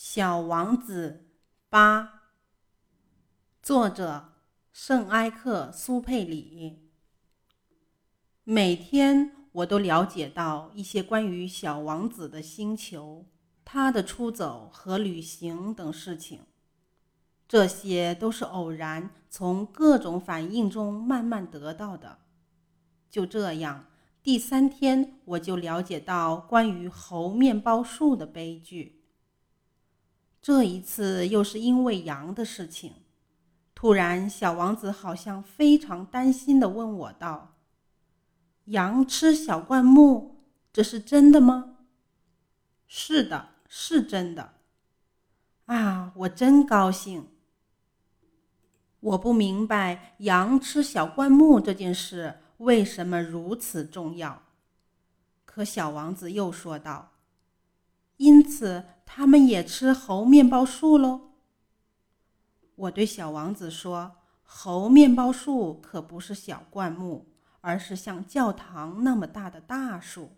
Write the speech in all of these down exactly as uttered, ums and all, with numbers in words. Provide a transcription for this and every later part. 小王子八，作者圣埃克苏佩里。每天我都了解到一些关于小王子的星球，他的出走和旅行等事情。这些都是偶然从各种反应中慢慢得到的。就这样，第三天我就了解到关于猴面包树的悲剧。这一次又是因为羊的事情。突然，小王子好像非常担心地问我道：“羊吃小灌木，这是真的吗？”“是的，是真的。”“啊，我真高兴。”我不明白羊吃小灌木这件事为什么如此重要。可小王子又说道：“因此他们也吃猴面包树喽。”我对小王子说，猴面包树可不是小灌木，而是像教堂那么大的大树。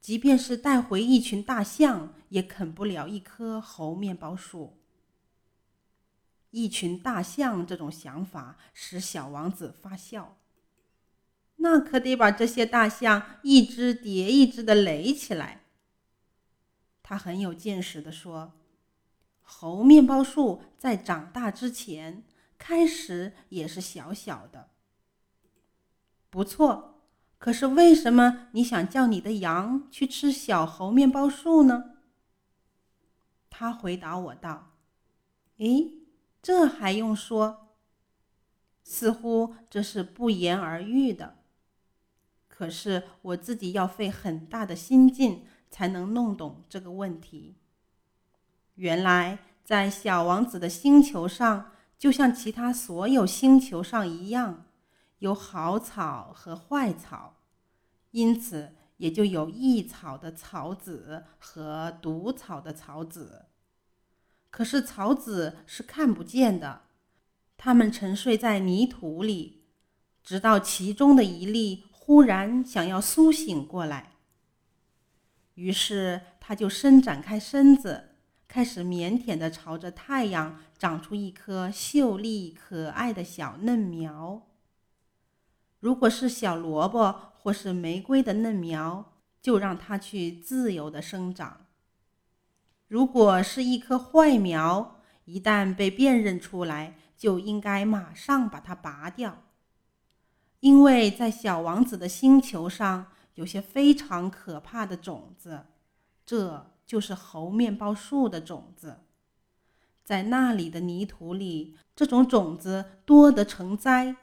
即便是带回一群大象，也啃不了一棵猴面包树。一群大象这种想法使小王子发笑。那可得把这些大象一只叠一只的垒起来。他很有见识地说，猴面包树在长大之前，开始也是小小的。不错，可是为什么你想叫你的羊去吃小猴面包树呢？他回答我道：“诶，这还用说？似乎这是不言而喻的。可是我自己要费很大的心劲才能弄懂这个问题。原来在小王子的星球上，就像其他所有星球上一样，有好草和坏草，因此也就有益草的草籽和毒草的草籽。可是草籽是看不见的，它们沉睡在泥土里，直到其中的一粒忽然想要苏醒过来。于是他就伸展开身子，开始腼腆地朝着太阳长出一颗秀丽可爱的小嫩苗。如果是小萝卜或是玫瑰的嫩苗，就让它去自由地生长。如果是一颗坏苗，一旦被辨认出来，就应该马上把它拔掉。因为在小王子的星球上，有些非常可怕的种子，这就是猴面包树的种子。在那里的泥土里，这种种子多得成灾。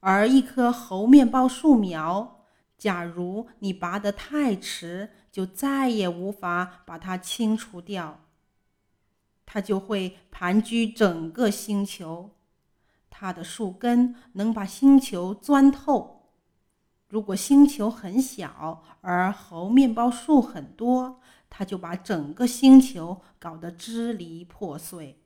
而一棵猴面包树苗，假如你拔得太迟，就再也无法把它清除掉。它就会盘踞整个星球，它的树根能把星球钻透。如果星球很小，而猴面包树很多，它就把整个星球搞得支离破碎。